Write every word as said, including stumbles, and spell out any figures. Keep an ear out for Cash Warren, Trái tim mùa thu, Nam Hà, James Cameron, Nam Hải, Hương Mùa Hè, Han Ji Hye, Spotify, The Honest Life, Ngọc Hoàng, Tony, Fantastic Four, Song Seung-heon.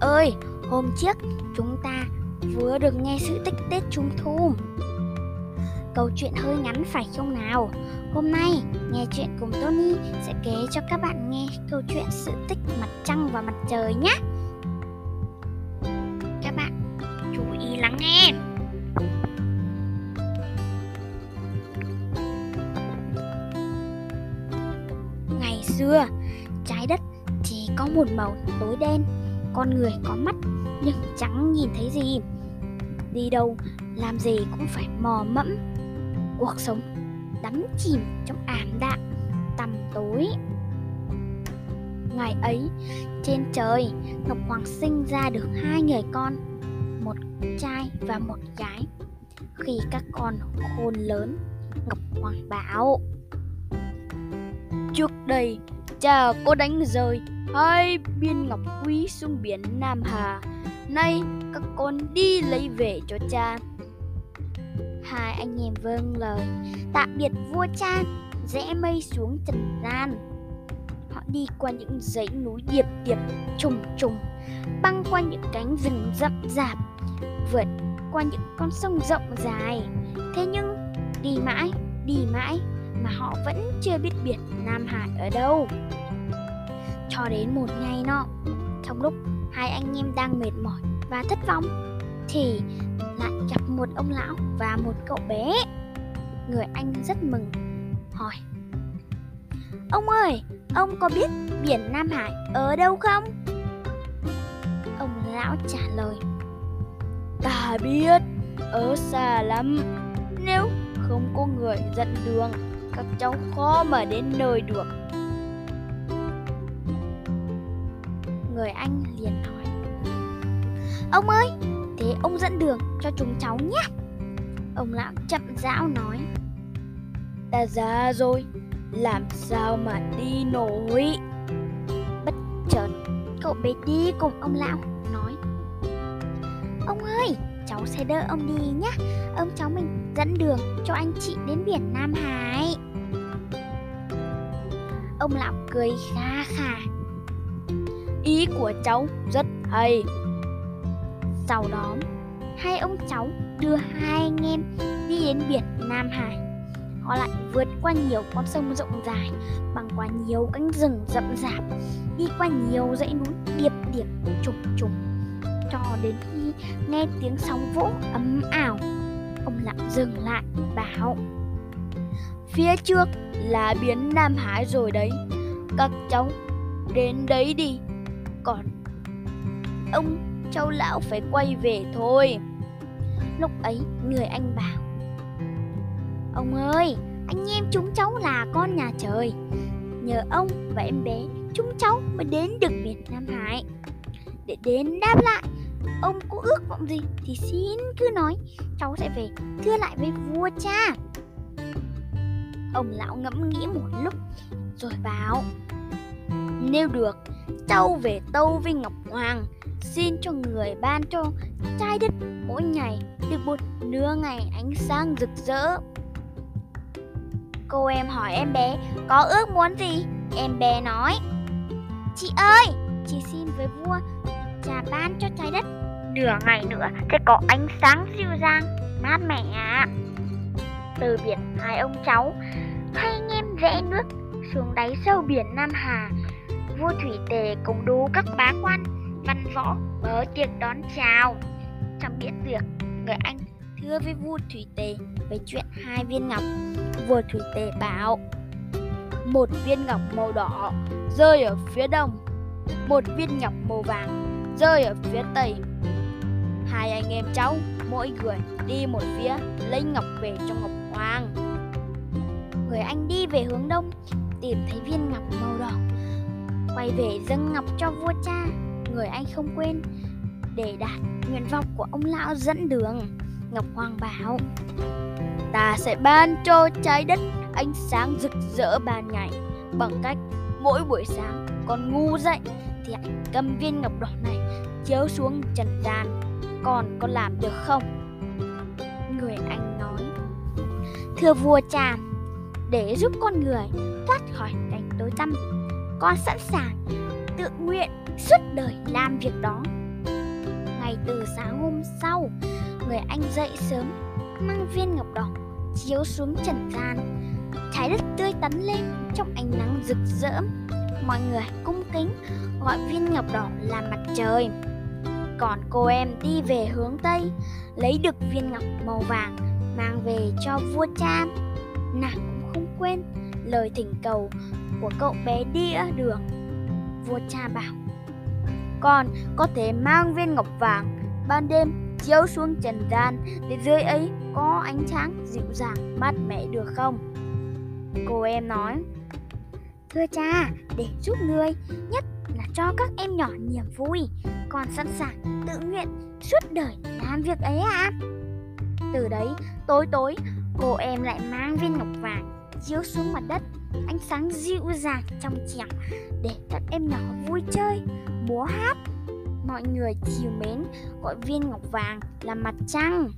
ơi, hôm trước chúng ta vừa được nghe sự tích Tết Trung Thu. Câu chuyện hơi ngắn phải không nào? Hôm nay nghe chuyện cùng Tony sẽ kể cho các bạn nghe câu chuyện sự tích mặt trăng và mặt trời nhé. Các bạn chú ý lắng nghe. Ngày xưa, trái đất chỉ có một màu tối đen, con người có mắt nhưng chẳng nhìn thấy gì, đi đâu làm gì cũng phải mò mẫm. Cuộc sống đắm chìm trong ảm đạm, tăm tối. Ngày ấy, trên trời, Ngọc Hoàng sinh ra được hai người con, một trai và một gái. Khi các con khôn lớn, Ngọc Hoàng bảo: trước đây, cha có đánh rơi hai viên ngọc quý xuống biển Nam Hà. Nay các con đi lấy về cho cha. Hai anh em vâng lời, tạm biệt vua cha, rẽ mây xuống trần gian. Họ đi qua những dãy núi điệp điệp trùng trùng, băng qua những cánh rừng rậm rạp, vượt qua những con sông rộng dài. Thế nhưng đi mãi, đi mãi mà họ vẫn chưa biết biển Nam Hải ở đâu. Cho đến một ngày nọ, trong lúc hai anh em đang mệt mỏi và thất vọng thì lại gặp một ông lão và một cậu bé. Người anh rất mừng hỏi: ông ơi, ông có biết biển Nam Hải ở đâu không? Ông lão trả lời: ta biết, ở xa lắm. Nếu không có người dẫn đường, các cháu khó mà đến nơi được. Người anh liền nói: ông ơi, thế ông dẫn đường cho chúng cháu nhé. Ông lão chậm rãi nói: ta già rồi, làm sao mà đi nổi. Bất chợt, cậu bé đi cùng ông lão nói: ông ơi, cháu sẽ đỡ ông đi nhé. Ông cháu mình dẫn đường cho anh chị đến biển Nam Hải. Ông lão cười kha khà: ý của cháu rất hay. Sau đó, hai ông cháu đưa hai anh em đi đến biển Nam Hải. Họ lại vượt qua nhiều con sông rộng dài, băng qua nhiều cánh rừng rậm rạp, đi qua nhiều dãy núi điệp điệp trùng trùng, cho đến khi nghe tiếng sóng vỗ ầm ào, ông lão dừng lại bảo: phía trước là biển Nam Hải rồi đấy, các cháu đến đấy đi, còn ông cháu lão phải quay về thôi. Lúc ấy người anh bảo: ông ơi, anh em chúng cháu là con nhà trời, nhờ ông và em bé chúng cháu mới đến được biển Nam Hải. Để đến đáp lại, ông có ước vọng gì thì xin cứ nói, cháu sẽ về thưa lại với vua cha. Ông lão ngẫm nghĩ một lúc rồi bảo: nếu được, cháu về tâu với Ngọc Hoàng, xin cho người ban cho trái đất mỗi ngày được một nửa ngày ánh sáng rực rỡ. Cô em hỏi em bé có ước muốn gì. Em bé nói: chị ơi, chị xin với vua cha ban cho trái đất nửa ngày nữa sẽ có ánh sáng dịu dàng, mát mẻ. Từ biển, hai ông cháu, hai anh em rẽ nước xuống đáy sâu biển Nam Hà. Vua Thủy Tề cùng đủ các bá quan văn võ mở tiệc đón chào. Trong bữa tiệc, người anh thưa với vua Thủy Tề về chuyện hai viên ngọc. Vua Thủy Tề bảo: một viên ngọc màu đỏ rơi ở phía đông, một viên ngọc màu vàng rơi ở phía tây. Hai anh em cháu mỗi người đi một phía lấy ngọc về cho Ngọc Hoàng. Người anh đi về hướng đông, tìm thấy viên ngọc màu đỏ, quay về dâng ngọc cho vua cha. Người anh không quên để đạt nguyện vọng của ông lão dẫn đường, Ngọc Hoàng bảo: ta sẽ ban cho trái đất ánh sáng rực rỡ ban ngày bằng cách mỗi buổi sáng con ngu dậy thì hãy cầm viên ngọc đỏ này chiếu xuống trần gian. Còn con làm được không? Người anh nói: thưa vua cha, để giúp con người thoát khỏi cảnh tối tăm, con sẵn sàng tự nguyện suốt đời làm việc đó. ngày từ sáng hôm sau, người anh dậy sớm, mang viên ngọc đỏ chiếu xuống trần gian. Trái đất tươi tắn lên trong ánh nắng rực rỡ. Mọi người cung kính gọi viên ngọc đỏ là mặt trời. Còn cô em đi về hướng Tây, lấy được viên ngọc màu vàng mang về cho vua cha. Nàng cũng không quên lời thỉnh cầu của cậu bé đĩa đường. Vua cha bảo, con có thể mang viên ngọc vàng ban đêm chiếu xuống trần gian để dưới ấy có ánh sáng dịu dàng mát mẻ được không? Cô em nói, thưa cha, để giúp người, nhất là cho các em nhỏ niềm vui, con sẵn sàng tự nguyện suốt đời làm việc ấy ạ. À? Từ đấy, tối tối, cô em lại mang viên ngọc vàng chiếu xuống mặt đất, ánh sáng dịu dàng trong trẻo để các em nhỏ vui chơi, múa hát. Mọi người chiều mến gọi viên ngọc vàng là mặt trăng.